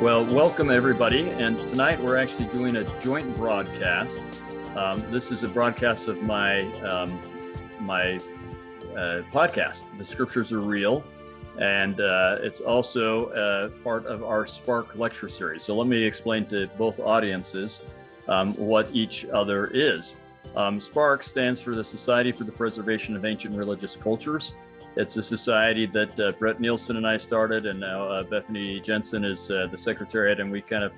Well, welcome everybody, and tonight we're actually doing a joint broadcast. This is a broadcast of my my podcast, The Scriptures Are Real, and it's also part of our Spark lecture series. So let me explain to both audiences what each other is. Spark stands for the Society for the Preservation of Ancient Religious Cultures. It's a society that Brett Nielsen and I started, and now Bethany Jensen is the secretariat, and we kind of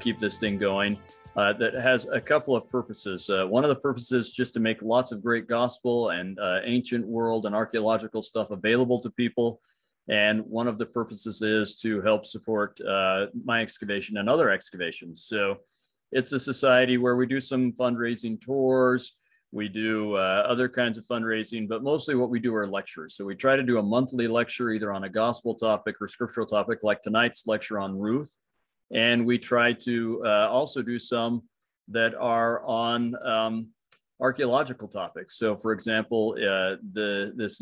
keep this thing going. That has a couple of purposes. One of the purposes is just to make lots of great gospel and ancient world and archaeological stuff available to people. And one of the purposes is to help support my excavation and other excavations. So it's a society where we do some fundraising tours. We do other kinds of fundraising, but mostly what we do are lectures. So we try to do a monthly lecture either on a gospel topic or scriptural topic, like tonight's lecture on Ruth. And we try to also do some that are on archaeological topics. So for example, towards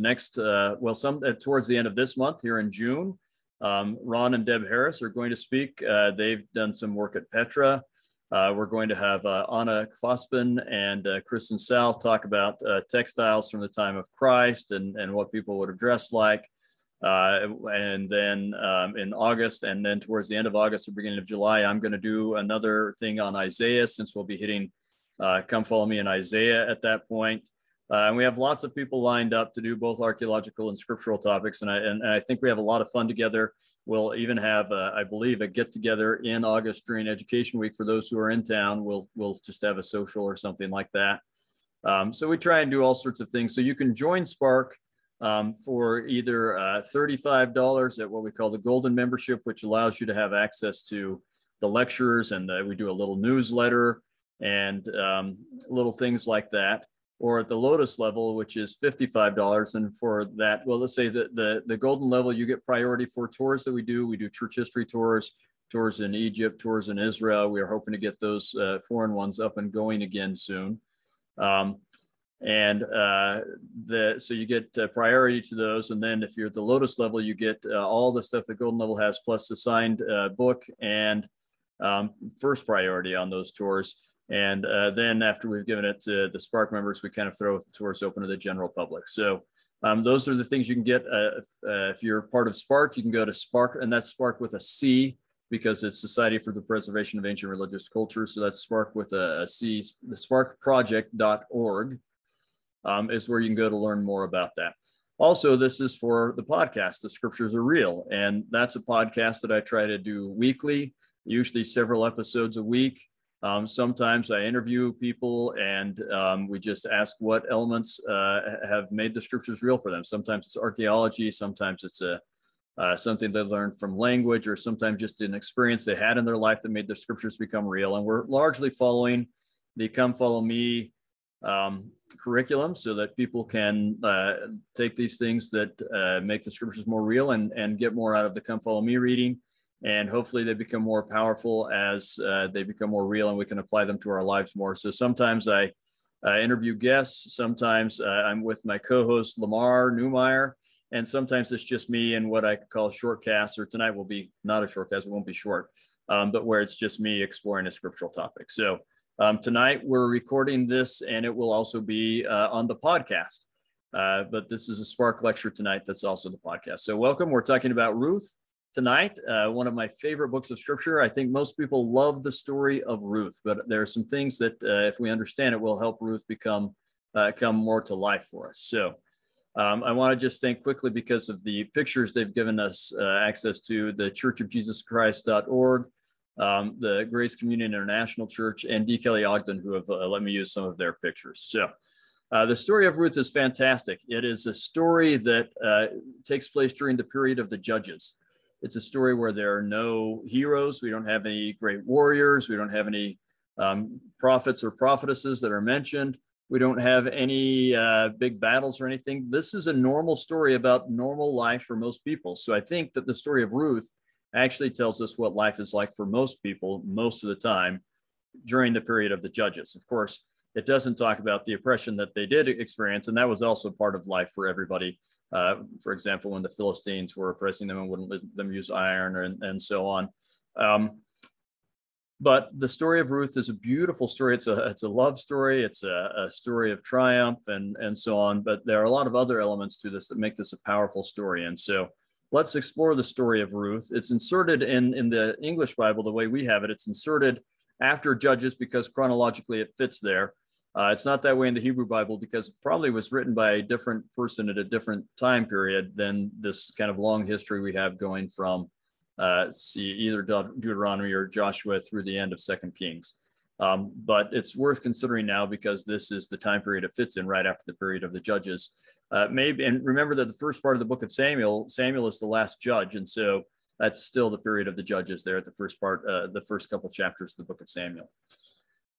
the end of this month here in June, Ron and Deb Harris are going to speak. They've done some work at Petra. We're going to have Anna Kfospin and Kristen South talk about textiles from the time of Christ and what people would have dressed like. And then in August, and then towards the end of August or beginning of July, I'm going to do another thing on Isaiah, since we'll be hitting Come Follow Me in Isaiah at that point. And we have lots of people lined up to do both archaeological and scriptural topics. And I think we have a lot of fun together. We'll even have, I believe, a get-together in August during Education Week for those who are in town. We'll just have a social or something like that. So we try and do all sorts of things. So you can join Spark for either $35 at what we call the Golden Membership, which allows you to have access to the lectures, and we do a little newsletter and little things like that. Or at the Lotus level, which is $55. And for that, well, let's say that the Golden level, you get priority for tours that we do. We do church history tours, tours in Egypt, tours in Israel. We are hoping to get those foreign ones up and going again soon. So you get priority to those. And then if you're at the Lotus level, you get all the stuff the Golden level has, plus the signed book and first priority on those tours. And then after we've given it to the Spark members, we kind of throw the tours open to the general public. So those are the things you can get. If you're part of Spark, you can go to Spark, and that's Spark with a C, because it's Society for the Preservation of Ancient Religious Cultures. So that's Spark with a C. The sparkproject.org is where you can go to learn more about that. Also, this is for the podcast, The Scriptures Are Real. And that's a podcast that I try to do weekly, usually several episodes a week. Sometimes I interview people, and we just ask what elements have made the scriptures real for them. Sometimes it's archaeology, sometimes it's something they learned from language, or sometimes just an experience they had in their life that made the scriptures become real. And we're largely following the Come Follow Me curriculum, so that people can take these things that make the scriptures more real and get more out of the Come Follow Me reading. And hopefully they become more powerful as they become more real, and we can apply them to our lives more. So sometimes I interview guests, sometimes I'm with my co-host Lamar Newmeyer, and sometimes it's just me in what I call shortcasts, or tonight will be not a shortcast, it won't be short, but where it's just me exploring a scriptural topic. So tonight we're recording this, and it will also be on the podcast, but this is a Spark lecture tonight that's also the podcast. So welcome, we're talking about Ruth tonight, one of my favorite books of scripture. I think most people love the story of Ruth, but there are some things that if we understand it, will help Ruth come more to life for us. So I want to just think quickly, because of the pictures they've given us access to, the churchofjesuschrist.org, the Grace Communion International Church, and D. Kelly Ogden, who have let me use some of their pictures. So the story of Ruth is fantastic. It is a story that takes place during the period of the judges. It's a story where there are no heroes. We don't have any great warriors. We don't have any prophets or prophetesses that are mentioned. We don't have any big battles or anything. This is a normal story about normal life for most people. So I think that the story of Ruth actually tells us what life is like for most people most of the time during the period of the judges. Of course, it doesn't talk about the oppression that they did experience, and that was also part of life for everybody. For example, when the Philistines were oppressing them and wouldn't let them use iron and so on. But the story of Ruth is a beautiful story. It's a love story. It's a story of triumph and so on. But there are a lot of other elements to this that make this a powerful story. And so let's explore the story of Ruth. It's inserted in the English Bible, the way we have it. It's inserted after Judges because chronologically it fits there. It's not that way in the Hebrew Bible because it probably was written by a different person at a different time period than this kind of long history we have going from either Deuteronomy or Joshua through the end of 2 Kings. But it's worth considering now because this is the time period it fits in right after the period of the judges. Maybe, and remember that the first part of the book of Samuel, Samuel is the last judge. And so that's still the period of the judges there at the first part, the first couple chapters of the book of Samuel.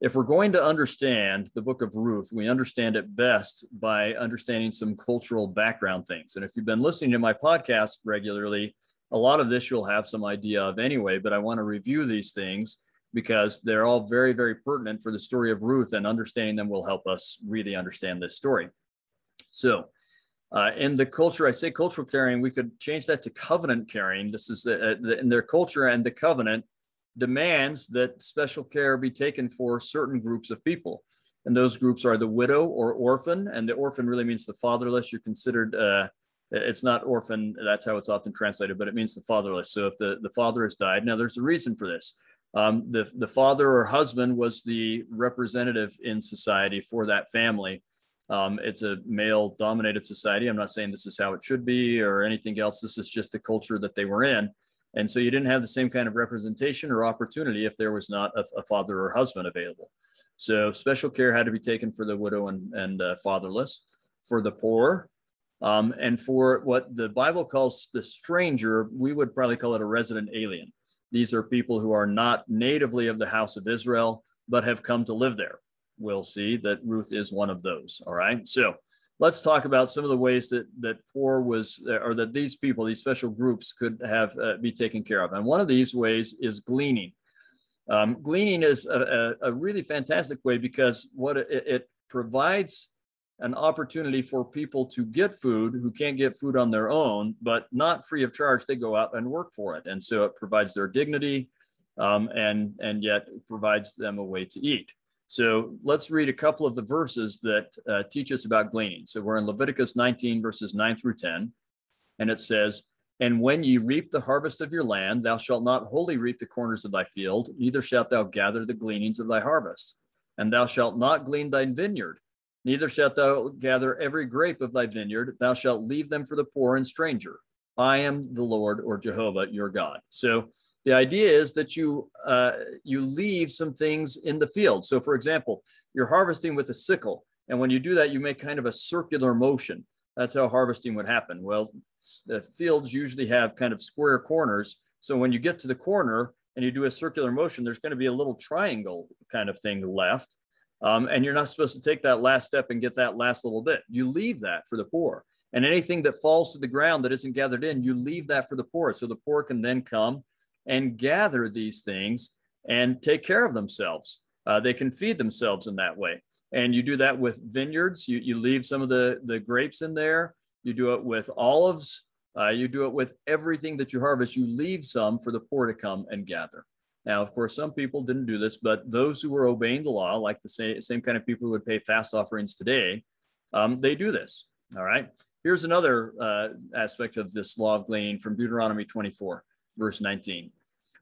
If we're going to understand the book of Ruth, we understand it best by understanding some cultural background things. And if you've been listening to my podcast regularly, a lot of this you'll have some idea of anyway, but I want to review these things because they're all very, very pertinent for the story of Ruth, and understanding them will help us really understand this story. So in the culture, I say cultural carrying, we could change that to covenant carrying. This is in their culture, and the covenant demands that special care be taken for certain groups of people. And those groups are the widow or orphan, and the orphan really means the fatherless. You're considered, it's not orphan, that's how it's often translated, but it means the fatherless. So if the father has died, now there's a reason for this. The father or husband was the representative in society for that family. It's a male-dominated society. I'm not saying this is how it should be or anything else. This is just the culture that they were in. And so you didn't have the same kind of representation or opportunity if there was not a father or husband available. So special care had to be taken for the widow and fatherless, for the poor, and for what the Bible calls the stranger. We would probably call it a resident alien. These are people who are not natively of the house of Israel, but have come to live there. We'll see that Ruth is one of those, all right? So let's talk about some of the ways that poor was, or that these people, these special groups could have be taken care of. And one of these ways is gleaning. Gleaning is a really fantastic way because what it provides an opportunity for people to get food who can't get food on their own, but not free of charge. They go out and work for it. And so it provides their dignity and yet provides them a way to eat. So let's read a couple of the verses that teach us about gleaning. So we're in Leviticus 19, verses 9 through 10, and it says, "And when ye reap the harvest of your land, thou shalt not wholly reap the corners of thy field, neither shalt thou gather the gleanings of thy harvest. And thou shalt not glean thy vineyard, neither shalt thou gather every grape of thy vineyard. Thou shalt leave them for the poor and stranger. I am the Lord," or Jehovah, "your God." So the idea is that you leave some things in the field. So for example, you're harvesting with a sickle. And when you do that, you make kind of a circular motion. That's how harvesting would happen. Well, the fields usually have kind of square corners. So when you get to the corner and you do a circular motion, there's going to be a little triangle kind of thing left. And you're not supposed to take that last step and get that last little bit. You leave that for the poor. And anything that falls to the ground that isn't gathered in, you leave that for the poor. So the poor can then come and gather these things and take care of themselves. They can feed themselves in that way. And you do that with vineyards. You leave some of the grapes in there. You do it with olives. You do it with everything that you harvest. You leave some for the poor to come and gather. Now, of course, some people didn't do this, but those who were obeying the law, like the same kind of people who would pay fast offerings today, they do this, all right? Here's another aspect of this law of gleaning from Deuteronomy 24. Verse 19,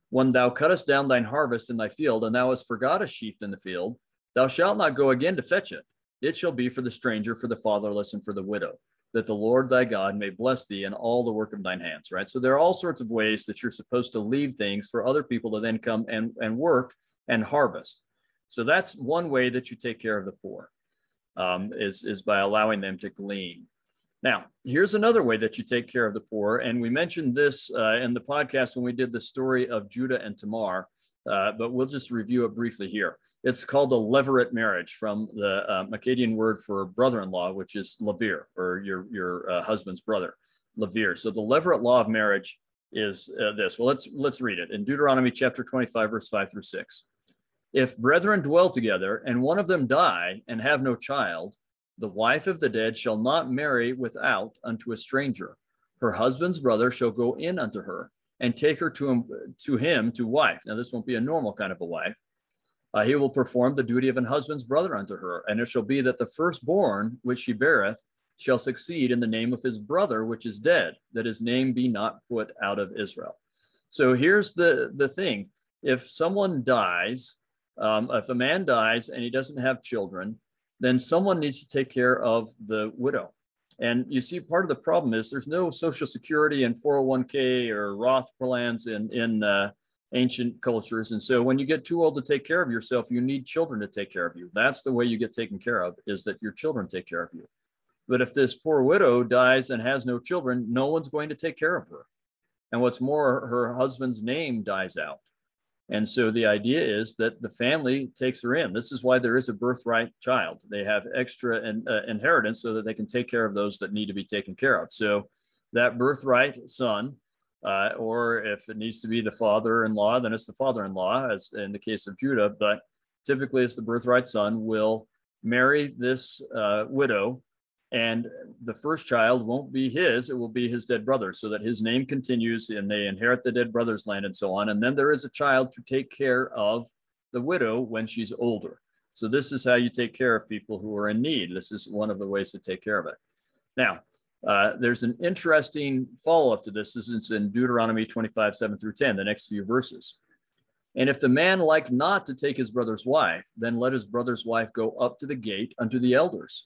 "When thou cuttest down thine harvest in thy field, and thou hast forgot a sheaf in the field, thou shalt not go again to fetch it. It shall be for the stranger, for the fatherless, and for the widow, that the Lord thy God may bless thee in all the work of thine hands," right? So there are all sorts of ways that you're supposed to leave things for other people to then come and work and harvest. So that's one way that you take care of the poor, is by allowing them to glean. Now, here's another way that you take care of the poor. And we mentioned this in the podcast when we did the story of Judah and Tamar, but we'll just review it briefly here. It's called a leveret marriage, from the Akkadian word for brother-in-law, which is levir, or your husband's brother, levir. So the leveret law of marriage is this. Well, let's read it in Deuteronomy chapter 25, verse 5 through 6. "If brethren dwell together and one of them die and have no child, the wife of the dead shall not marry without unto a stranger. Her husband's brother shall go in unto her, and take her to him to wife. Now, this won't be a normal kind of a wife. He will perform the duty of an husband's brother unto her. And it shall be that the firstborn which she beareth shall succeed in the name of his brother, which is dead, that his name be not put out of Israel. So here's the thing. If someone dies, if a man dies and he doesn't have children, then someone needs to take care of the widow. And you see, part of the problem is there's no Social Security and 401k or Roth plans in ancient cultures. And so when you get too old to take care of yourself, you need children to take care of you. That's the way you get taken care of, is that your children take care of you. But if this poor widow dies and has no children, no one's going to take care of her. And what's more, her husband's name dies out. And so the idea is that the family takes her in. This is why there is a birthright child. They have extra inheritance so that they can take care of those that need to be taken care of. So that birthright son, or if it needs to be the father-in-law, then it's the father-in-law, as in the case of Judah. But typically it's the birthright son will marry this widow, and the first child won't be his, it will be his dead brother, so that his name continues and they inherit the dead brother's land and so on. And then there is a child to take care of the widow when she's older. So this is how you take care of people who are in need. This is one of the ways to take care of it. Now, there's an interesting follow-up to this. This is in Deuteronomy 25, 7 through 10, the next few verses. And if the man like not to take his brother's wife, then let his brother's wife go up to the gate unto the elders,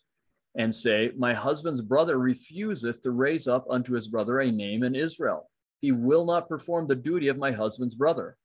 and say, my husband's brother refuseth to raise up unto his brother a name in Israel. He will not perform the duty of my husband's brother.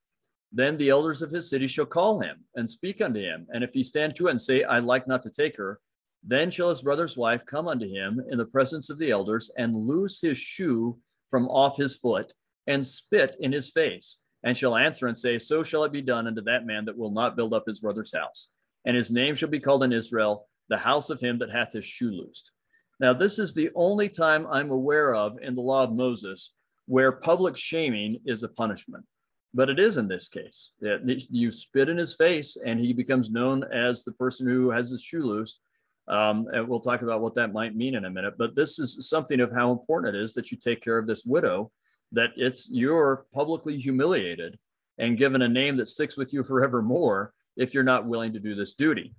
Then the elders of his city shall call him and speak unto him. And if he stand to it and say, I like not to take her, then shall his brother's wife come unto him in the presence of the elders, and loose his shoe from off his foot, and spit in his face, and shall answer and say, so shall it be done unto that man that will not build up his brother's house. And his name shall be called in Israel, the house of him that hath his shoe loosed. Now, this is the only time I'm aware of in the law of Moses where public shaming is a punishment, but it is in this case. You spit in his face and he becomes known as the person who has his shoe loosed. And we'll talk about what that might mean in a minute, but this is something of how important it is that you take care of this widow, that you're publicly humiliated and given a name that sticks with you forevermore if you're not willing to do this duty.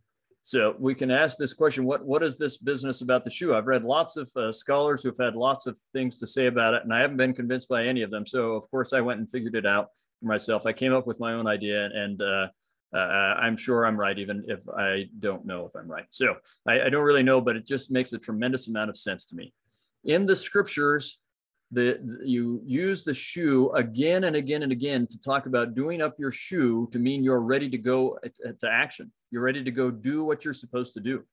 So we can ask this question, what is this business about the shoe? I've read lots of scholars who've had lots of things to say about it, and I haven't been convinced by any of them. So of course I went and figured it out for myself. I came up with my own idea, and I'm sure I'm right, even if I don't know if I'm right. So I don't really know, but it just makes a tremendous amount of sense to me. In the scriptures, you use the shoe again and again and again to talk about doing up your shoe to mean you're ready to go to action. You're ready to go do what you're supposed to do.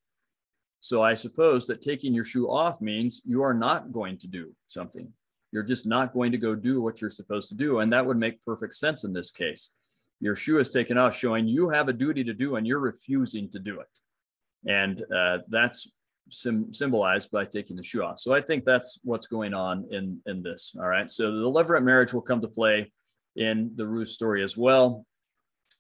So I suppose that taking your shoe off means you are not going to do something. You're just not going to go do what you're supposed to do. And that would make perfect sense in this case. Your shoe is taken off, showing you have a duty to do and you're refusing to do it. And that's symbolized by taking the shoe off. So I think that's what's going on in this. All right. So the leveret marriage will come to play in the Ruth story as well.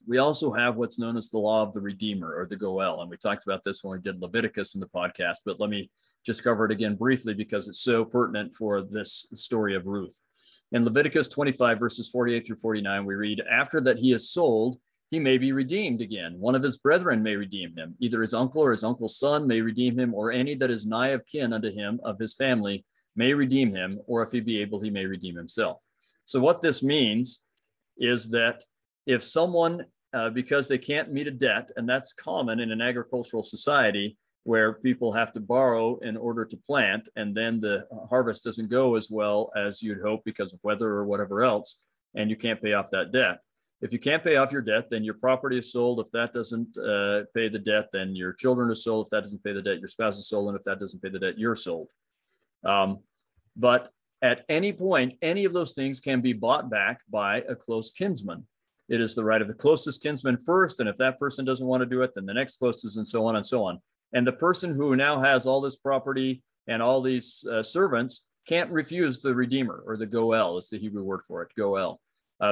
We also have what's known as the law of the redeemer, or the goel. And we talked about this when we did Leviticus in the podcast, but let me just cover it again briefly because it's so pertinent for this story of Ruth. In Leviticus 25, verses 48 through 49, we read, after that he is sold, he may be redeemed again. One of his brethren may redeem him. Either his uncle or his uncle's son may redeem him, or any that is nigh of kin unto him of his family may redeem him, or if he be able, he may redeem himself. So what this means is that if someone, because they can't meet a debt, and that's common in an agricultural society where people have to borrow in order to plant, and then the harvest doesn't go as well as you'd hope because of weather or whatever else, and you can't pay off that debt. If you can't pay off your debt, then your property is sold. If that doesn't pay the debt, then your children are sold. If that doesn't pay the debt, your spouse is sold. And if that doesn't pay the debt, you're sold. But at any point, any of those things can be bought back by a close kinsman. It is the right of the closest kinsman first. And if that person doesn't want to do it, then the next closest, and so on and so on. And the person who now has all this property and all these servants can't refuse the redeemer, or the goel is the Hebrew word for it, goel.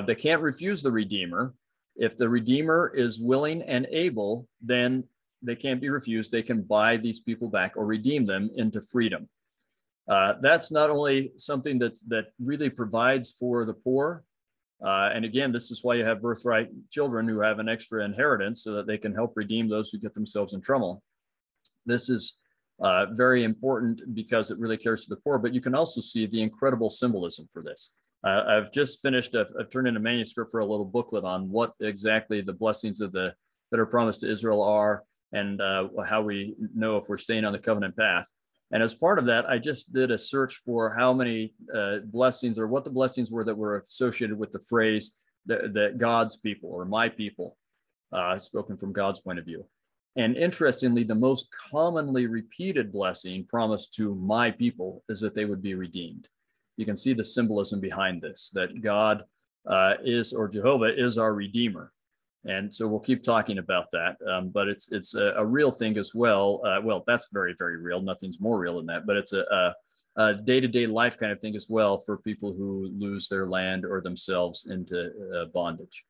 They can't refuse the redeemer. If the redeemer is willing and able, then they can't be refused. They can buy these people back or redeem them into freedom. That's not only something that really provides for the poor, And again, this is why you have birthright children who have an extra inheritance so that they can help redeem those who get themselves in trouble. This is very important because it really cares for the poor, but you can also see the incredible symbolism for this. I've just finished, I've turned in a manuscript for a little booklet on what exactly the blessings of that are promised to Israel are, and how we know if we're staying on the covenant path. And as part of that, I just did a search for how many blessings, or what the blessings were that were associated with the phrase that God's people, or my people, spoken from God's point of view. And interestingly, the most commonly repeated blessing promised to my people is that they would be redeemed. You can see the symbolism behind this, that God Jehovah is our Redeemer. And so we'll keep talking about that, but it's a real thing as well. Well, that's very, very real. Nothing's more real than that, but it's a day-to-day life kind of thing as well for people who lose their land or themselves into bondage.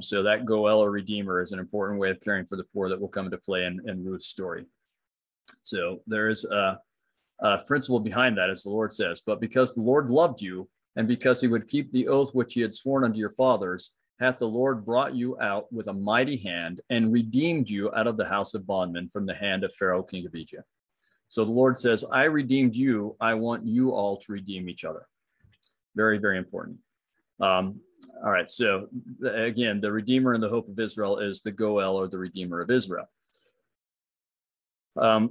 So that goel, or Redeemer, is an important way of caring for the poor that will come into play in Ruth's story. So there is a principle behind that, as the Lord says, but because the Lord loved you, and because he would keep the oath which he had sworn unto your fathers, hath the Lord brought you out with a mighty hand, and redeemed you out of the house of bondmen, from the hand of Pharaoh, king of Egypt. So the Lord says, I redeemed you. I want you all to redeem each other. Very, very important. All right. So again, the Redeemer and the hope of Israel is the Goel, or the Redeemer of Israel.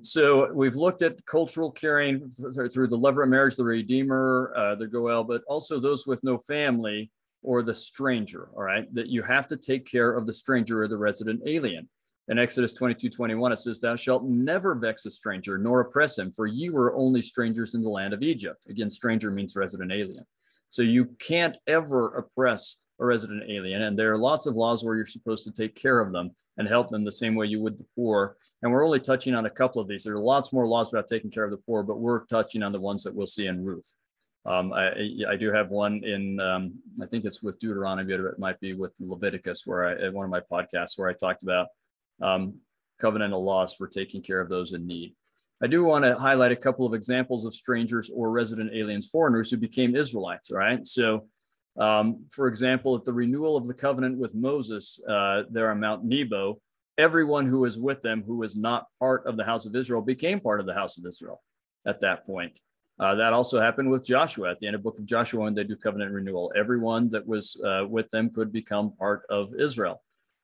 So we've looked at cultural caring through the leveret marriage, the Redeemer, the Goel, but also those with no family, or the stranger, all right, that you have to take care of the stranger or the resident alien. In Exodus 22:21, it says, thou shalt never vex a stranger nor oppress him, for ye were only strangers in the land of Egypt. Again, stranger means resident alien. So you can't ever oppress a resident alien. And there are lots of laws where you're supposed to take care of them and help them the same way you would the poor. And we're only touching on a couple of these. There are lots more laws about taking care of the poor, but we're touching on the ones that we'll see in Ruth. I do have one in, I think it's with Deuteronomy, but it might be with Leviticus, where I, at one of my podcasts, where I talked about covenantal laws for taking care of those in need. I do want to highlight a couple of examples of strangers or resident aliens, foreigners who became Israelites, all right? So, for example, at the renewal of the covenant with Moses, there on Mount Nebo, everyone who was with them who was not part of the house of Israel became part of the house of Israel at that point. That also happened with Joshua at the end of the book of Joshua when they do covenant renewal. Everyone that was with them could become part of Israel.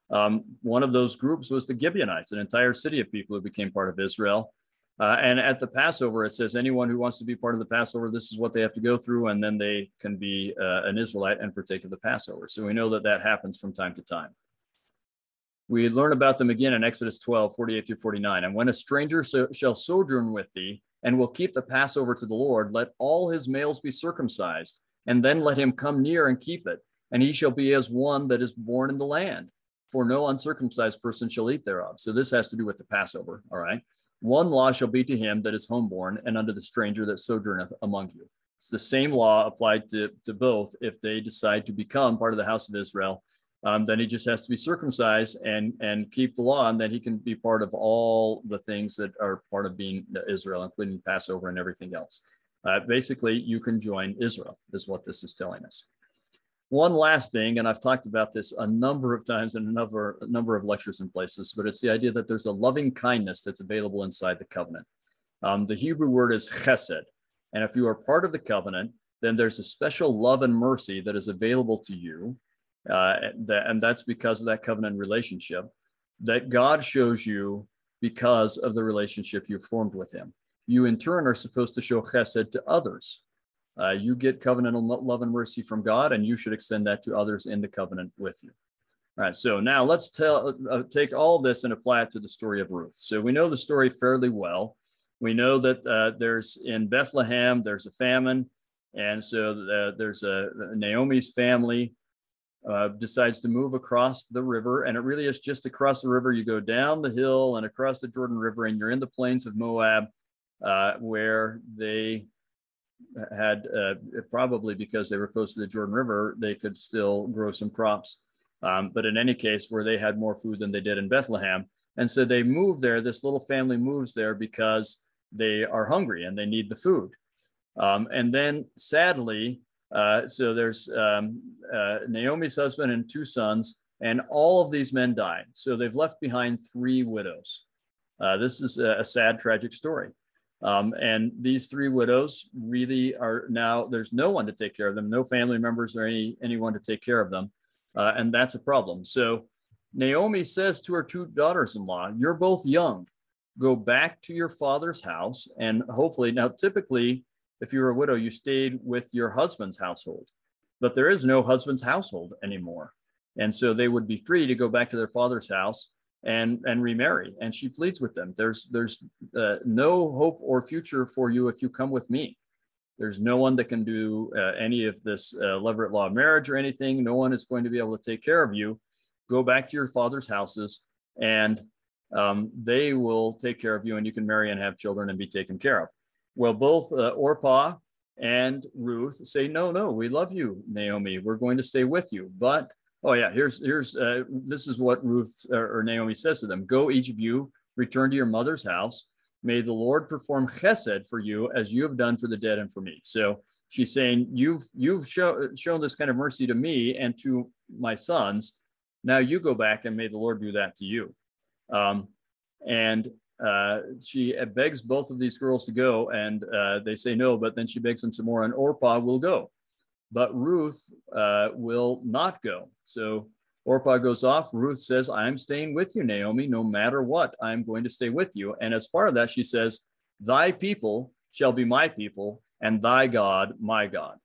One of those groups was the Gibeonites, an entire city of people who became part of Israel. And at the Passover, it says anyone who wants to be part of the Passover, this is what they have to go through, and then they can be an Israelite and partake of the Passover. So we know that that happens from time to time. We learn about them again in Exodus 12:48-49. And when a stranger shall sojourn with thee, and will keep the Passover to the Lord, let all his males be circumcised, and then let him come near and keep it. And he shall be as one that is born in the land, for no uncircumcised person shall eat thereof. So this has to do with the Passover, all right? One law shall be to him that is homeborn, and unto the stranger that sojourneth among you. It's the same law applied to both. If they decide to become part of the house of Israel, then he just has to be circumcised and keep the law, and then he can be part of all the things that are part of being Israel, including Passover and everything else. Basically, you can join Israel, is what this is telling us. One last thing, and I've talked about this a number of times in a number of lectures and places, but it's the idea that there's a loving kindness that's available inside the covenant. The Hebrew word is chesed, and if you are part of the covenant, then there's a special love and mercy that is available to you. And that's because of that covenant relationship that God shows you because of the relationship you've formed with him. You in turn are supposed to show chesed to others. You get covenantal love and mercy from God, and you should extend that to others in the covenant with you. All right, so now let's take all this and apply it to the story of Ruth. So we know the story fairly well. We know that there's in Bethlehem, there's a famine. And so there's Naomi's family decides to move across the river, and it really is just across the river. You go down the hill and across the Jordan River, and you're in the plains of Moab, where they had probably, because they were close to the Jordan River, they could still grow some crops. But in any case, where they had more food than they did in Bethlehem, and so they move there. This little family moves there because they are hungry and they need the food. And then sadly, So there's Naomi's husband and two sons, and all of these men died. So they've left behind three widows. This is a sad, tragic story. And these three widows really are now, there's no one to take care of them, no family members or anyone to take care of them. And that's a problem. So Naomi says to her two daughters-in-law, you're both young, go back to your father's house. And hopefully, now typically, if you were a widow, you stayed with your husband's household, but there is no husband's household anymore. And so they would be free to go back to their father's house and remarry. And she pleads with them. There's no hope or future for you if you come with me. There's no one that can do any of this leveret law of marriage or anything. No one is going to be able to take care of you. Go back to your father's houses and they will take care of you and you can marry and have children and be taken care of. Well, both Orpah and Ruth say, no, we love you, Naomi. We're going to stay with you. But oh yeah, here's this is what Ruth or Naomi says to them. Go, each of you, return to your mother's house. May the Lord perform chesed for you as you have done for the dead and for me. So she's saying, you've shown this kind of mercy to me and to my sons. Now you go back and may the Lord do that to you. And she begs both of these girls to go and they say no, but then she begs them some more and Orpah will go. But Ruth will not go. So Orpah goes off. Ruth says, I'm staying with you, Naomi, no matter what, I'm going to stay with you. And as part of that, she says, thy people shall be my people and thy God, my God.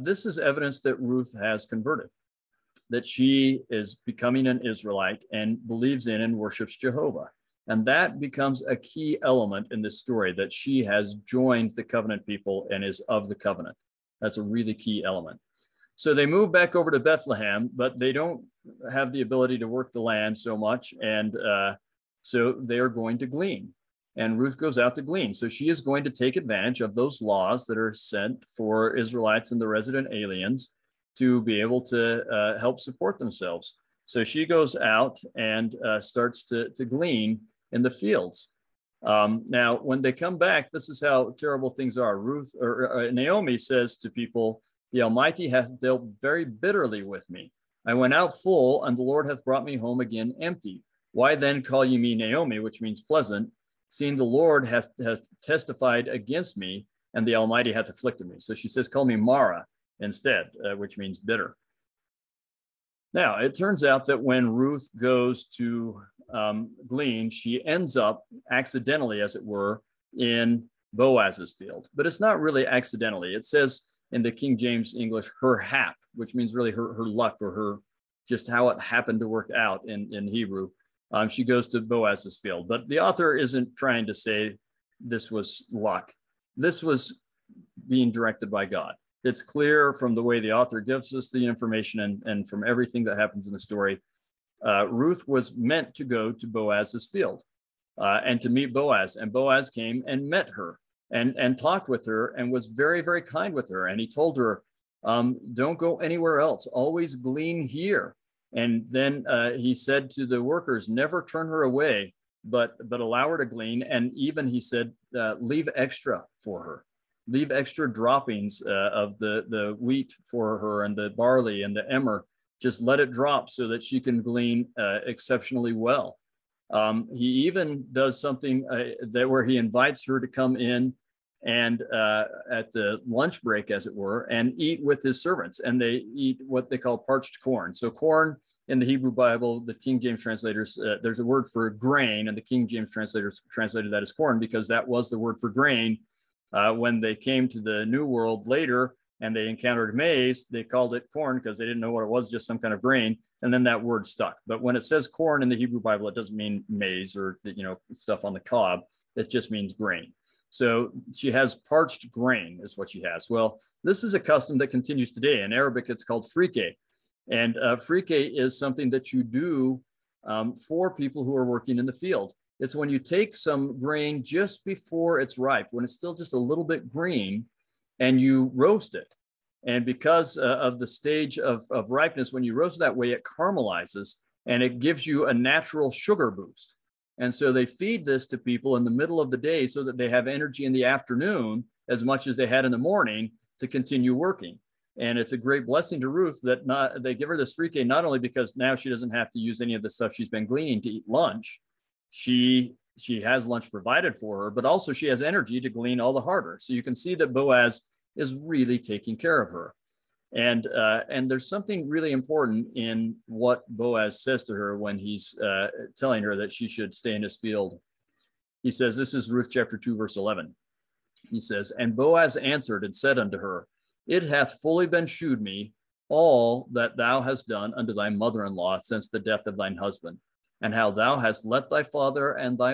This is evidence that Ruth has converted, that she is becoming an Israelite and believes in and worships Jehovah. And that becomes a key element in this story, that she has joined the covenant people and is of the covenant. That's a really key element. So they move back over to Bethlehem, but they don't have the ability to work the land so much. And so they are going to glean. And Ruth goes out to glean. So she is going to take advantage of those laws that are sent for Israelites and the resident aliens to be able to help support themselves. So she goes out and starts to glean in the fields. Now, when they come back, this is how terrible things are. Naomi says to people, the Almighty hath dealt very bitterly with me. I went out full, and the Lord hath brought me home again empty. Why then call ye me Naomi, which means pleasant, seeing the Lord hath testified against me, and the Almighty hath afflicted me. So she says, call me Mara instead, which means bitter. Now, it turns out that when Ruth goes to glean, she ends up accidentally, as it were, in Boaz's field. But it's not really accidentally. It says in the King James English, her hap, which means really her luck or her, just how it happened to work out in Hebrew. She goes to Boaz's field. But the author isn't trying to say this was luck. This was being directed by God. It's clear from the way the author gives us the information and from everything that happens in the story. Ruth was meant to go to Boaz's field and to meet Boaz. And Boaz came and met her and talked with her and was very, very kind with her. And he told her, don't go anywhere else. Always glean here. And then he said to the workers, never turn her away, but allow her to glean. And even he said, leave extra for her. Leave extra droppings of the wheat for her and the barley and the emmer. Just let it drop so that she can glean exceptionally well. He even does something that where he invites her to come in and at the lunch break, as it were, and eat with his servants. And they eat what they call parched corn. So corn in the Hebrew Bible, the King James translators, there's a word for grain, and the King James translators translated that as corn because that was the word for grain. When they came to the New World later and they encountered maize, they called it corn because they didn't know what it was, just some kind of grain. And then that word stuck. But when it says corn in the Hebrew Bible, it doesn't mean maize or, stuff on the cob. It just means grain. So she has parched grain is what she has. Well, this is a custom that continues today. In Arabic, it's called frike. And frike is something that you do for people who are working in the field. It's when you take some grain just before it's ripe, when it's still just a little bit green, and you roast it. And because of the stage of ripeness, when you roast that way, it caramelizes and it gives you a natural sugar boost. And so they feed this to people in the middle of the day so that they have energy in the afternoon as much as they had in the morning to continue working. And it's a great blessing to Ruth that they give her this frike, not only because now she doesn't have to use any of the stuff she's been gleaning to eat lunch. She has lunch provided for her, but also she has energy to glean all the harder. So you can see that Boaz is really taking care of her. And there's something really important in what Boaz says to her when he's telling her that she should stay in his field. He says, this is Ruth chapter 2, verse 11. He says, and Boaz answered and said unto her, it hath fully been shewed me all that thou hast done unto thy mother-in-law since the death of thine husband, and how thou hast left thy father and thy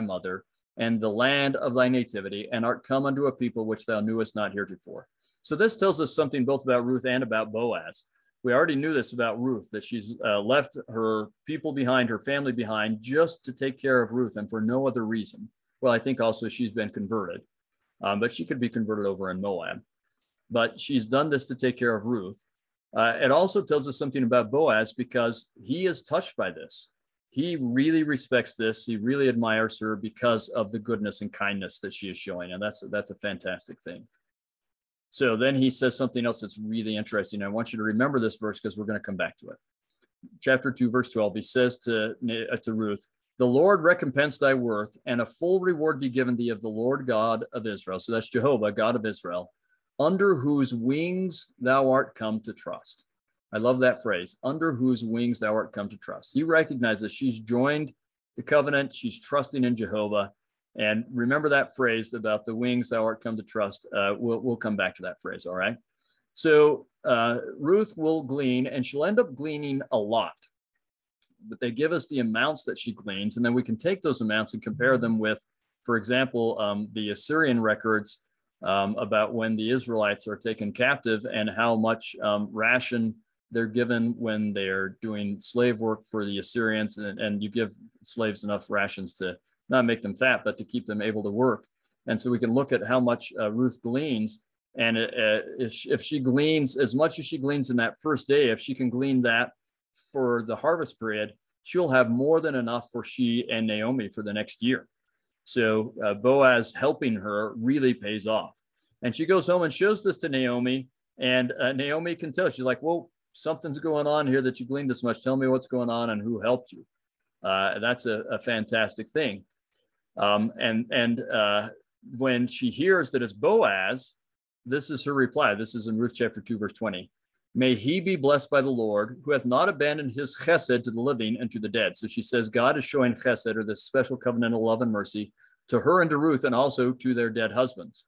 mother and the land of thy nativity, and art come unto a people which thou knewest not heretofore. So this tells us something both about Ruth and about Boaz. We already knew this about Ruth, that she's left her people behind, her family behind, just to take care of Ruth and for no other reason. Well, I think also she's been converted, but she could be converted over in Moab. But she's done this to take care of Ruth. It also tells us something about Boaz because he is touched by this. He really respects this. He really admires her because of the goodness and kindness that she is showing. And that's a fantastic thing. So then he says something else that's really interesting. I want you to remember this verse because we're going to come back to it. Chapter 2, verse 12, he says to Ruth, the Lord recompense thy worth, and a full reward be given thee of the Lord God of Israel. So that's Jehovah, God of Israel, under whose wings thou art come to trust. I love that phrase, under whose wings thou art come to trust. He recognizes she's joined the covenant, she's trusting in Jehovah. And remember that phrase about the wings thou art come to trust. We'll come back to that phrase, all right? So Ruth will glean, and she'll end up gleaning a lot. But they give us the amounts that she gleans, and then we can take those amounts and compare them with, for example, the Assyrian records about when the Israelites are taken captive and how much ration they're given when they're doing slave work for the Assyrians. And you give slaves enough rations to not make them fat, but to keep them able to work. And so we can look at how much Ruth gleans. And if she gleans as much as she gleans in that first day, if she can glean that for the harvest period, she'll have more than enough for she and Naomi for the next year. So Boaz helping her really pays off. And she goes home and shows this to Naomi. And Naomi can tell, she's like, well, something's going on here that you gleaned this much. Tell me what's going on and who helped you. That's a fantastic thing. And when she hears that it's Boaz, this is her reply. This is in Ruth chapter 2, verse 20. May he be blessed by the Lord, who hath not abandoned his chesed to the living and to the dead. So she says, God is showing chesed, or this special covenantal love and mercy, to her and to Ruth, and also to their dead husbands.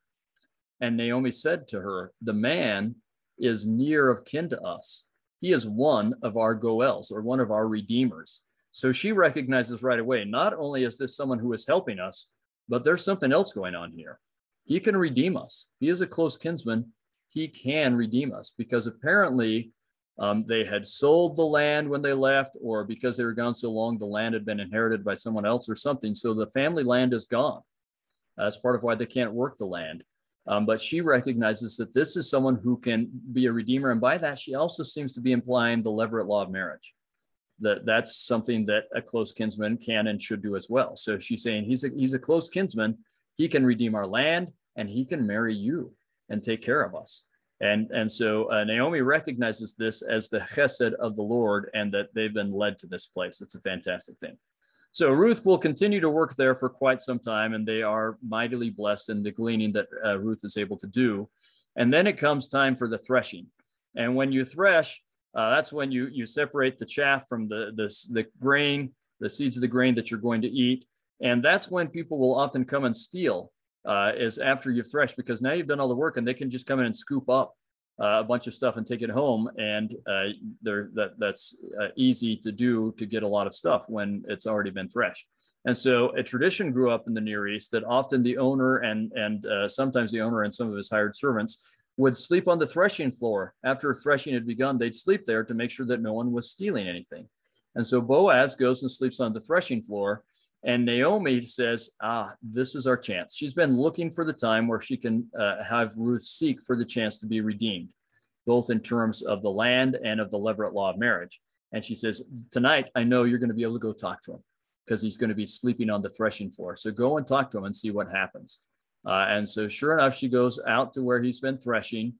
And Naomi said to her, the man is near of kin to us. He is one of our goels, or one of our redeemers. So she recognizes right away, not only is this someone who is helping us, but there's something else going on here. He can redeem us. He is a close kinsman. He can redeem us, because apparently they had sold the land when they left, or because they were gone so long, the land had been inherited by someone else or something. So the family land is gone. That's part of why they can't work the land. But she recognizes that this is someone who can be a redeemer. And by that, she also seems to be implying the leveret law of marriage. That's something that a close kinsman can and should do as well. So she's saying he's a close kinsman. He can redeem our land, and he can marry you and take care of us. And so Naomi recognizes this as the chesed of the Lord, and that they've been led to this place. It's a fantastic thing. So Ruth will continue to work there for quite some time, and they are mightily blessed in the gleaning that Ruth is able to do. And then it comes time for the threshing. And when you thresh, that's when you separate the chaff from the grain, the seeds of the grain that you're going to eat. And that's when people will often come and steal. Is after you've threshed, because now you've done all the work, and they can just come in and scoop up a bunch of stuff and take it home. And that's easy to do, to get a lot of stuff when it's already been threshed. And so a tradition grew up in the Near East that often the owner and sometimes the owner and some of his hired servants would sleep on the threshing floor. After threshing had begun, they'd sleep there to make sure that no one was stealing anything. And so Boaz goes and sleeps on the threshing floor. And Naomi says, this is our chance. She's been looking for the time where she can have Ruth seek for the chance to be redeemed, both in terms of the land and of the leveret law of marriage. And she says, tonight, I know you're going to be able to go talk to him, because he's going to be sleeping on the threshing floor. So go and talk to him and see what happens. And so sure enough, she goes out to where he's been threshing.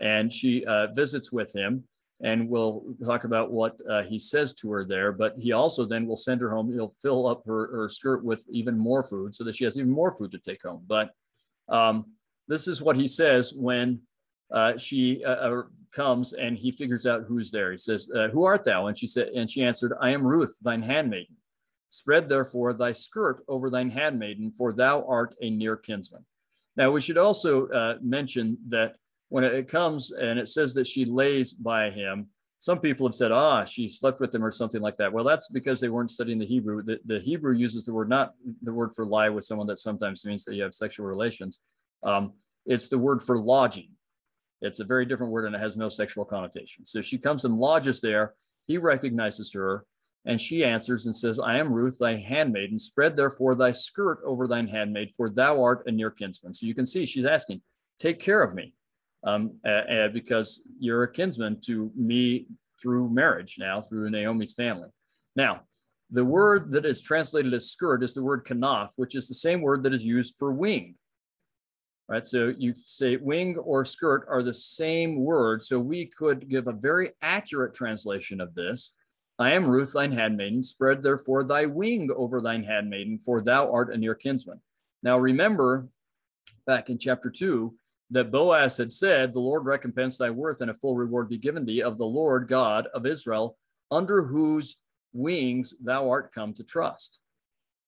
and she visits with him, and we'll talk about what he says to her there. But he also then will send her home. He'll fill up her skirt with even more food so that she has even more food to take home. But this is what he says when she comes and he figures out who's there. He says, "Who art thou?" And she answered, "I am Ruth, thine handmaiden. Spread therefore thy skirt over thine handmaiden, for thou art a near kinsman." Now we should also mention that when it comes and it says that she lays by him, some people have said, she slept with him or something like that. Well, that's because they weren't studying the Hebrew. The Hebrew uses the word, not the word for lie with someone that sometimes means that you have sexual relations. It's the word for lodging. It's a very different word and it has no sexual connotation. So she comes and lodges there. He recognizes her and she answers and says, "I am Ruth, thy handmaiden. Spread therefore thy skirt over thine handmaid, for thou art a near kinsman." So you can see she's asking, take care of me. Because you're a kinsman to me through marriage now, through Naomi's family. Now, the word that is translated as skirt is the word kanaf, which is the same word that is used for wing, right? So you say wing or skirt are the same word. So we could give a very accurate translation of this. "I am Ruth, thine handmaiden, spread therefore thy wing over thine handmaiden, for thou art a near kinsman." Now, remember back in chapter 2, that Boaz had said, "The Lord recompense thy worth, and a full reward be given thee of the Lord God of Israel, under whose wings thou art come to trust."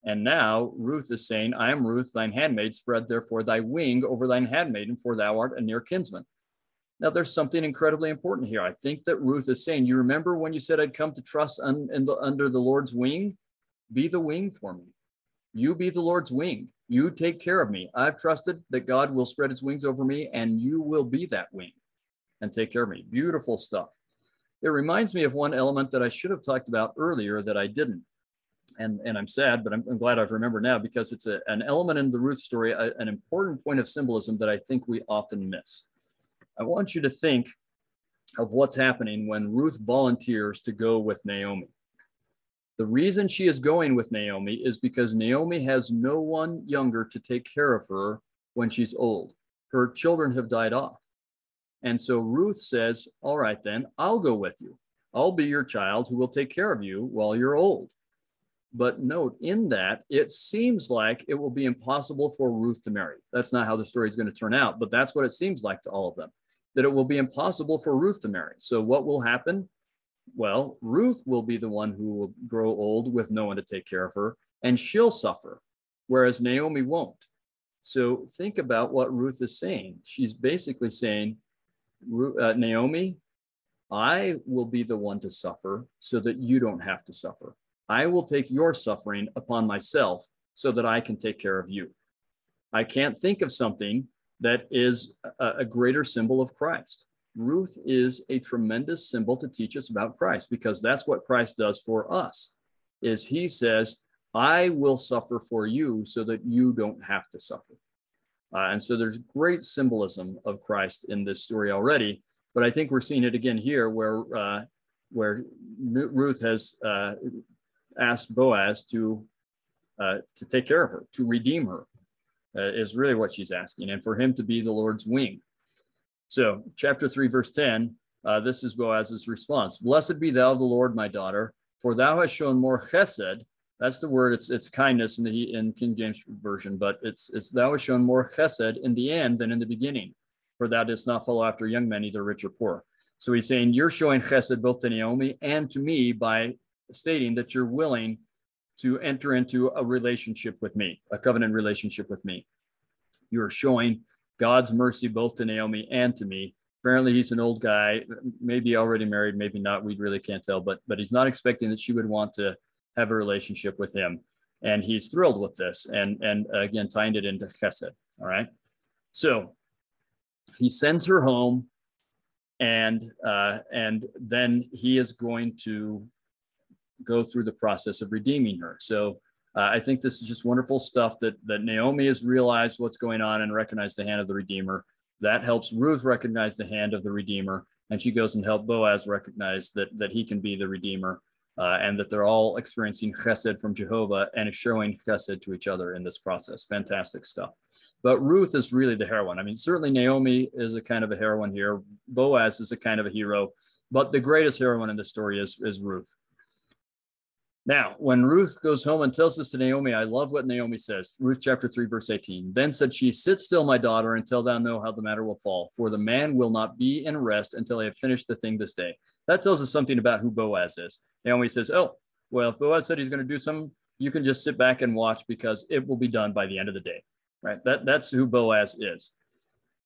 And now Ruth is saying, "I am Ruth, thine handmaid, spread therefore thy wing over thine handmaiden, for thou art a near kinsman." Now there's something incredibly important here. I think that Ruth is saying, you remember when you said I'd come to trust under the Lord's wing? Be the wing for me. You be the Lord's wing. You take care of me. I've trusted that God will spread his wings over me, and you will be that wing and take care of me. Beautiful stuff. It reminds me of one element that I should have talked about earlier that I didn't. And I'm sad, but I'm glad I've remembered now, because it's an element in the Ruth story, an important point of symbolism that I think we often miss. I want you to think of what's happening when Ruth volunteers to go with Naomi. The reason she is going with Naomi is because Naomi has no one younger to take care of her when she's old. Her children have died off. And so Ruth says, all right, then I'll go with you. I'll be your child who will take care of you while you're old. But note in that, it seems like it will be impossible for Ruth to marry. That's not how the story is going to turn out, but that's what it seems like to all of them, that it will be impossible for Ruth to marry. So what will happen? Well, Ruth will be the one who will grow old with no one to take care of her, and she'll suffer, whereas Naomi won't. So think about what Ruth is saying. She's basically saying, Naomi, I will be the one to suffer so that you don't have to suffer. I will take your suffering upon myself so that I can take care of you. I can't think of something that is a greater symbol of Christ. Ruth is a tremendous symbol to teach us about Christ, because that's what Christ does for us, is he says, I will suffer for you so that you don't have to suffer. And so there's great symbolism of Christ in this story already, but I think we're seeing it again here where Ruth has asked Boaz to take care of her, to redeem her, is really what she's asking, and for him to be the Lord's wing. So chapter 3, verse 10, this is Boaz's response. "Blessed be thou, the Lord, my daughter, for thou hast shown more chesed." That's the word, it's kindness in King James Version, but it's "thou hast shown more chesed in the end than in the beginning, for thou didst not follow after young men, either rich or poor." So he's saying, you're showing chesed both to Naomi and to me by stating that you're willing to enter into a relationship with me, a covenant relationship with me. You're showing God's mercy both to Naomi and to me. Apparently he's an old guy, maybe already married, maybe not, we really can't tell, but he's not expecting that she would want to have a relationship with him. And he's thrilled with this. And again, tying it into chesed, all right? So he sends her home, and then he is going to go through the process of redeeming her. So I think this is just wonderful stuff that Naomi has realized what's going on and recognized the hand of the Redeemer. That helps Ruth recognize the hand of the Redeemer, and she goes and helps Boaz recognize that he can be the Redeemer. and that they're all experiencing chesed from Jehovah and is showing chesed to each other in this process. Fantastic stuff. But Ruth is really the heroine. I mean, certainly Naomi is a kind of a heroine here. Boaz is a kind of a hero, but the greatest heroine in the story is Ruth. Now, when Ruth goes home and tells this to Naomi, I love what Naomi says. Ruth chapter 3, verse 18. Then said she, sit still, my daughter, until thou know how the matter will fall. For the man will not be in rest until I have finished the thing this day. That tells us something about who Boaz is. Naomi says, oh, well, if Boaz said he's going to do something, you can just sit back and watch because it will be done by the end of the day, right? That's who Boaz is.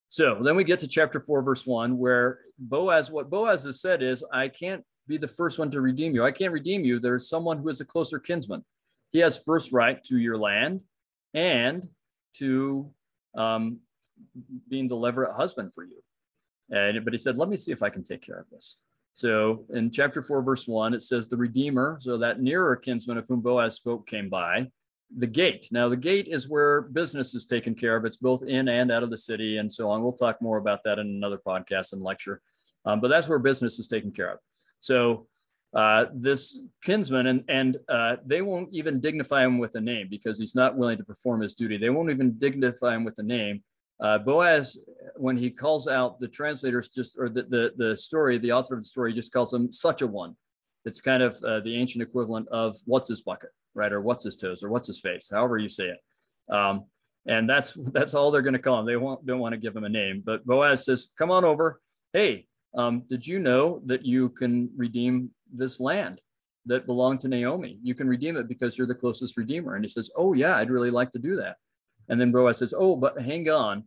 So then we get to chapter 4, verse 1, where Boaz, what Boaz has said is, I can't be the first one to redeem you. I can't redeem you. There's someone who is a closer kinsman. He has first right to your land and to being the leveret husband for you. But he said, let me see if I can take care of this. So in chapter 4, verse 1, it says the redeemer, so that nearer kinsman of whom Boaz spoke came by, the gate. Now the gate is where business is taken care of. It's both in and out of the city and so on. We'll talk more about that in another podcast and lecture. But that's where business is taken care of. So this kinsman, and they won't even dignify him with a name because he's not willing to perform his duty. They won't even dignify him with a name. Boaz, when he calls out the translators, just or the story, the author of the story just calls him such a one. It's kind of the ancient equivalent of what's his bucket, right? Or what's his toes or what's his face, however you say it. And that's all they're going to call him. They don't want to give him a name. But Boaz says, come on over. Hey. Did you know that you can redeem this land that belonged to Naomi? You can redeem it because you're the closest redeemer. And he says, oh, yeah, I'd really like to do that. And then Boaz says, oh, but hang on.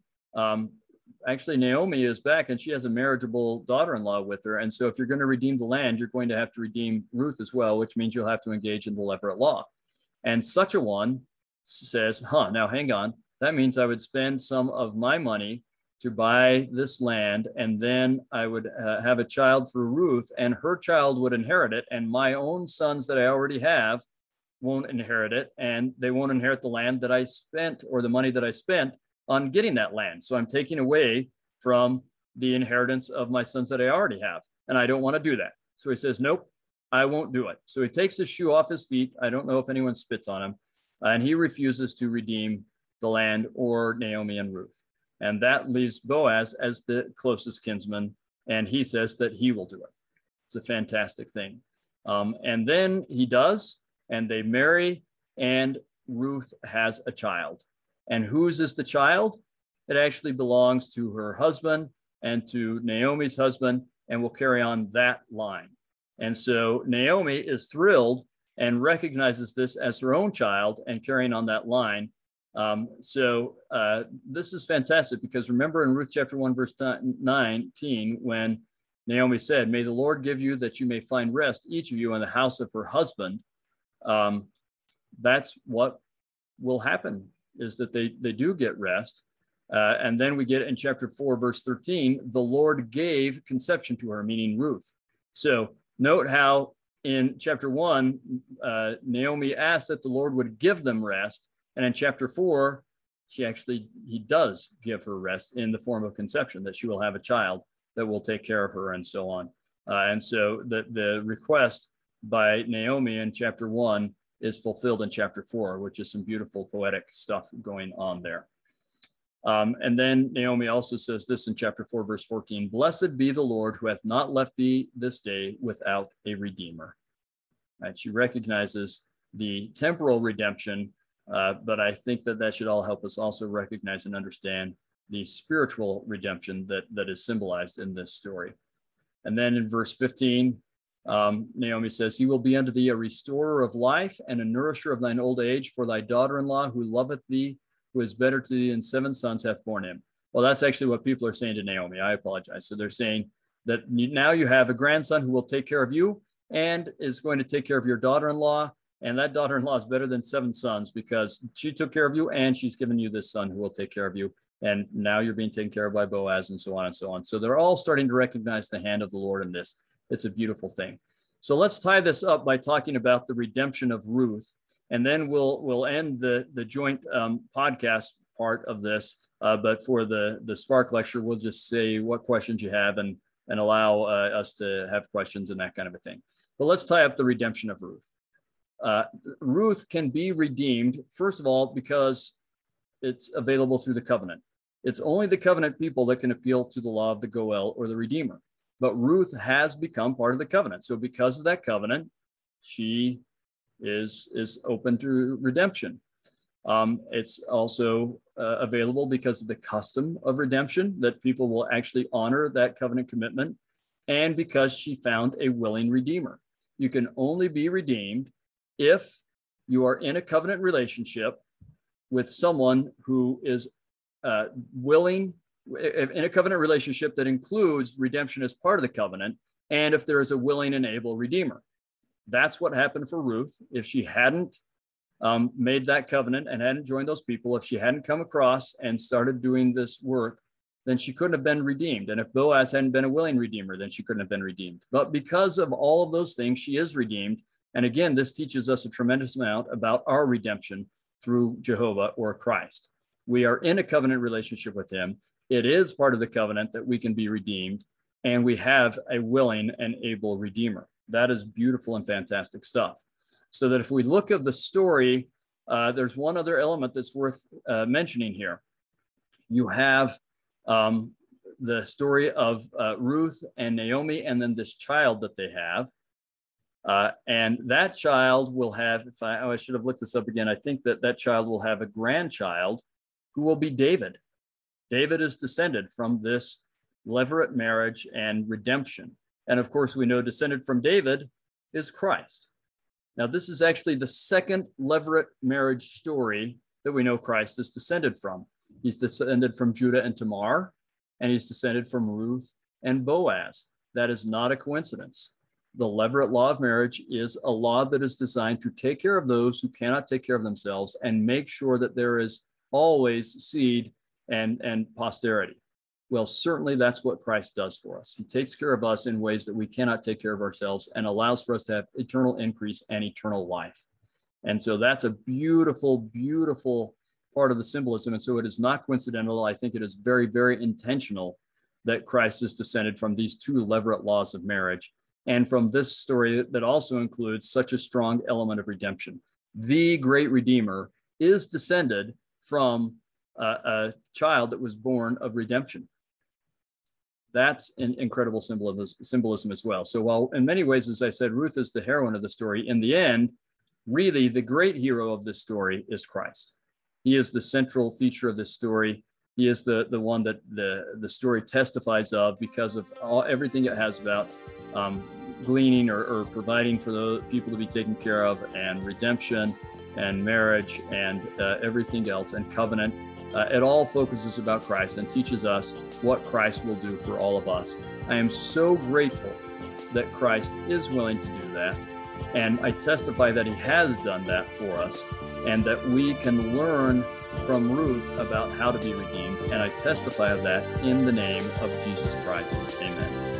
Actually, Naomi is back and she has a marriageable daughter-in-law with her. And so if you're going to redeem the land, you're going to have to redeem Ruth as well, which means you'll have to engage in the leveret law. And such a one says, huh, now hang on. That means I would spend some of my money to buy this land, and then I would have a child through Ruth, and her child would inherit it, and my own sons that I already have won't inherit it, and they won't inherit the land that I spent or the money that I spent on getting that land. So I'm taking away from the inheritance of my sons that I already have, and I don't want to do that. So he says, nope, I won't do it. So he takes his shoe off his feet. I don't know if anyone spits on him, and he refuses to redeem the land or Naomi and Ruth. And that leaves Boaz as the closest kinsman. And he says that he will do it. It's a fantastic thing. And then he does, and they marry, and Ruth has a child. And whose is the child? It actually belongs to her husband and to Naomi's husband, and will carry on that line. And so Naomi is thrilled and recognizes this as her own child and carrying on that line. So this is fantastic because remember in Ruth chapter 1, verse 19, when Naomi said, may the Lord give you that you may find rest, each of you in the house of her husband. That's what will happen, is that they do get rest. And then we get in chapter 4, verse 13, the Lord gave conception to her, meaning Ruth. So note how in chapter 1, Naomi asked that the Lord would give them rest. And in chapter 4, he does give her rest in the form of conception, that she will have a child that will take care of her and so on. And so the request by Naomi in chapter 1 is fulfilled in chapter 4, which is some beautiful poetic stuff going on there. And then Naomi also says this in chapter 4, verse 14, blessed be the Lord who hath not left thee this day without a redeemer. Right? She recognizes the temporal redemption. But I think that should all help us also recognize and understand the spiritual redemption that is symbolized in this story. And then in verse 15, Naomi says, he will be unto thee a restorer of life and a nourisher of thine old age, for thy daughter-in-law who loveth thee, who is better to thee than 7 sons hath borne him. Well, that's actually what people are saying to Naomi. I apologize. So they're saying that now you have a grandson who will take care of you and is going to take care of your daughter-in-law. And that daughter-in-law is better than 7 sons because she took care of you and she's given you this son who will take care of you. And now you're being taken care of by Boaz and so on and so on. So they're all starting to recognize the hand of the Lord in this. It's a beautiful thing. So let's tie this up by talking about the redemption of Ruth. And then we'll end the joint podcast part of this. But for the Spark lecture, we'll just say what questions you have and allow us to have questions and that kind of a thing. But let's tie up the redemption of Ruth. Ruth can be redeemed, first of all, because it's available through the covenant. It's only the covenant people that can appeal to the law of the goel or the redeemer. But Ruth has become part of the covenant. So because of that covenant, she is open to redemption. It's also available because of the custom of redemption, that people will actually honor that covenant commitment, and because she found a willing redeemer. You can only be redeemed if you are in a covenant relationship with someone who is willing, in a covenant relationship that includes redemption as part of the covenant, and if there is a willing and able redeemer. That's what happened for Ruth. If she hadn't made that covenant and hadn't joined those people, if she hadn't come across and started doing this work, then she couldn't have been redeemed. And if Boaz hadn't been a willing redeemer, then she couldn't have been redeemed. But because of all of those things, she is redeemed. And again, this teaches us a tremendous amount about our redemption through Jehovah or Christ. We are in a covenant relationship with him. It is part of the covenant that we can be redeemed, and we have a willing and able redeemer. That is beautiful and fantastic stuff. So that if we look at the story, there's one other element that's worth mentioning here. You have the story of Ruth and Naomi, and then this child that they have. And that child will have, I should have looked this up again. I think that child will have a grandchild who will be David. David is descended from this leveret marriage and redemption. And of course, we know descended from David is Christ. Now, this is actually the second leveret marriage story that we know Christ is descended from. He's descended from Judah and Tamar, and he's descended from Ruth and Boaz. That is not a coincidence. The leveret law of marriage is a law that is designed to take care of those who cannot take care of themselves and make sure that there is always seed and posterity. Well, certainly that's what Christ does for us. He takes care of us in ways that we cannot take care of ourselves, and allows for us to have eternal increase and eternal life. And so that's a beautiful, beautiful part of the symbolism. And so it is not coincidental. I think it is very, very intentional that Christ is descended from these two leveret laws of marriage, and from this story that also includes such a strong element of redemption. The great redeemer is descended from a child that was born of redemption. That's an incredible symbolism as well. So while in many ways, as I said, Ruth is the heroine of the story, in the end, really the great hero of this story is Christ. He is the central feature of this story. He is the one that the story testifies of, because of everything it has about gleaning or providing for those people to be taken care of, and redemption and marriage and everything else, and covenant. It all focuses about Christ and teaches us what Christ will do for all of us. I am so grateful that Christ is willing to do that. And I testify that he has done that for us, and that we can learn from Ruth about how to be redeemed. And I testify of that in the name of Jesus Christ. Amen.